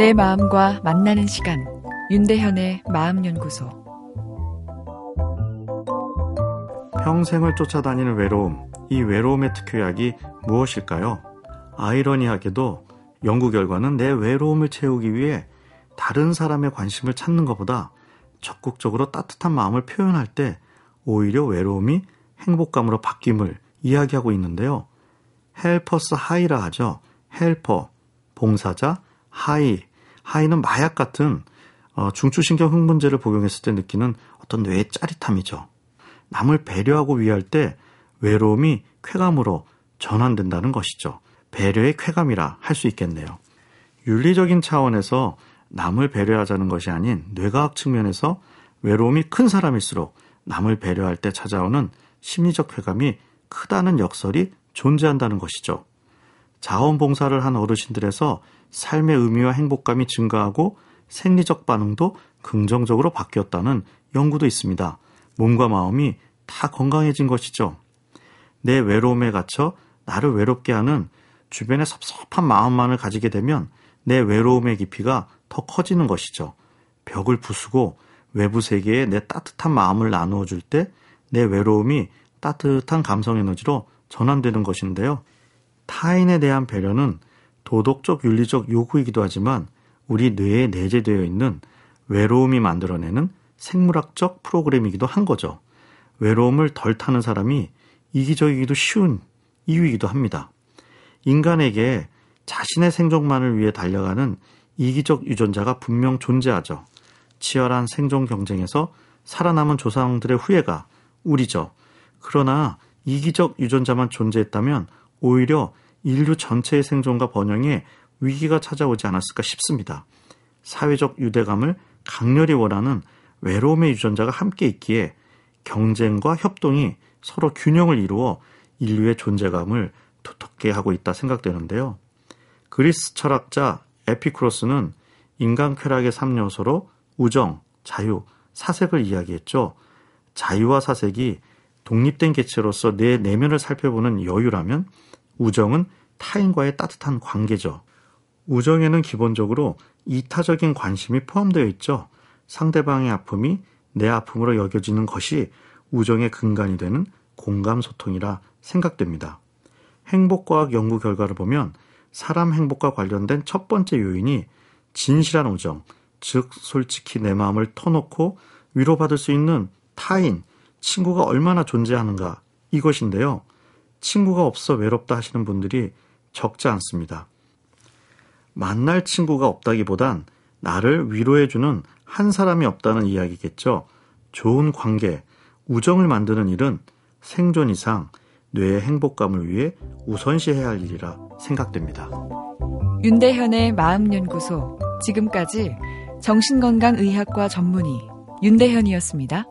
내 마음과 만나는 시간, 윤대현의 마음연구소. 평생을 쫓아다니는 외로움, 이 외로움의 특효약이 무엇일까요? 아이러니하게도 연구 결과는 내 외로움을 채우기 위해 다른 사람의 관심을 찾는 것보다 적극적으로 따뜻한 마음을 표현할 때 오히려 외로움이 행복감으로 바뀜을 이야기하고 있는데요. 헬퍼스 하이라 하죠. 헬퍼, 봉사자, 하이. 하이는 마약 같은 중추신경 흥분제를 복용했을 때 느끼는 어떤 뇌의 짜릿함이죠. 남을 배려하고 위할 때 외로움이 쾌감으로 전환된다는 것이죠. 배려의 쾌감이라 할 수 있겠네요. 윤리적인 차원에서 남을 배려하자는 것이 아닌 뇌과학 측면에서 외로움이 큰 사람일수록 남을 배려할 때 찾아오는 심리적 쾌감이 크다는 역설이 존재한다는 것이죠. 자원봉사를 한 어르신들에서 삶의 의미와 행복감이 증가하고 생리적 반응도 긍정적으로 바뀌었다는 연구도 있습니다. 몸과 마음이 다 건강해진 것이죠. 내 외로움에 갇혀 나를 외롭게 하는 주변의 섭섭한 마음만을 가지게 되면 내 외로움의 깊이가 더 커지는 것이죠. 벽을 부수고 외부 세계에 내 따뜻한 마음을 나누어 줄 때 내 외로움이 따뜻한 감성 에너지로 전환되는 것인데요. 타인에 대한 배려는 도덕적 윤리적 요구이기도 하지만 우리 뇌에 내재되어 있는 외로움이 만들어내는 생물학적 프로그램이기도 한 거죠. 외로움을 덜 타는 사람이 이기적이기도 쉬운 이유이기도 합니다. 인간에게 자신의 생존만을 위해 달려가는 이기적 유전자가 분명 존재하죠. 치열한 생존 경쟁에서 살아남은 조상들의 후예가 우리죠. 그러나 이기적 유전자만 존재했다면 오히려 인류 전체의 생존과 번영에 위기가 찾아오지 않았을까 싶습니다. 사회적 유대감을 강렬히 원하는 외로움의 유전자가 함께 있기에 경쟁과 협동이 서로 균형을 이루어 인류의 존재감을 두텁게 하고 있다 생각되는데요. 그리스 철학자 에피쿠로스는 인간 쾌락의 3요소로 우정, 자유, 사색을 이야기했죠. 자유와 사색이 독립된 개체로서 내 내면을 살펴보는 여유라면 우정은 타인과의 따뜻한 관계죠. 우정에는 기본적으로 이타적인 관심이 포함되어 있죠. 상대방의 아픔이 내 아픔으로 여겨지는 것이 우정의 근간이 되는 공감소통이라 생각됩니다. 행복과학 연구 결과를 보면 사람 행복과 관련된 첫 번째 요인이 진실한 우정, 즉 솔직히 내 마음을 터놓고 위로받을 수 있는 타인, 친구가 얼마나 존재하는가 이것인데요. 친구가 없어 외롭다 하시는 분들이 적지 않습니다. 만날 친구가 없다기보단 나를 위로해주는 한 사람이 없다는 이야기겠죠. 좋은 관계, 우정을 만드는 일은 생존 이상 뇌의 행복감을 위해 우선시해야 할 일이라 생각됩니다. 윤대현의 마음연구소, 지금까지 정신건강의학과 전문의 윤대현이었습니다.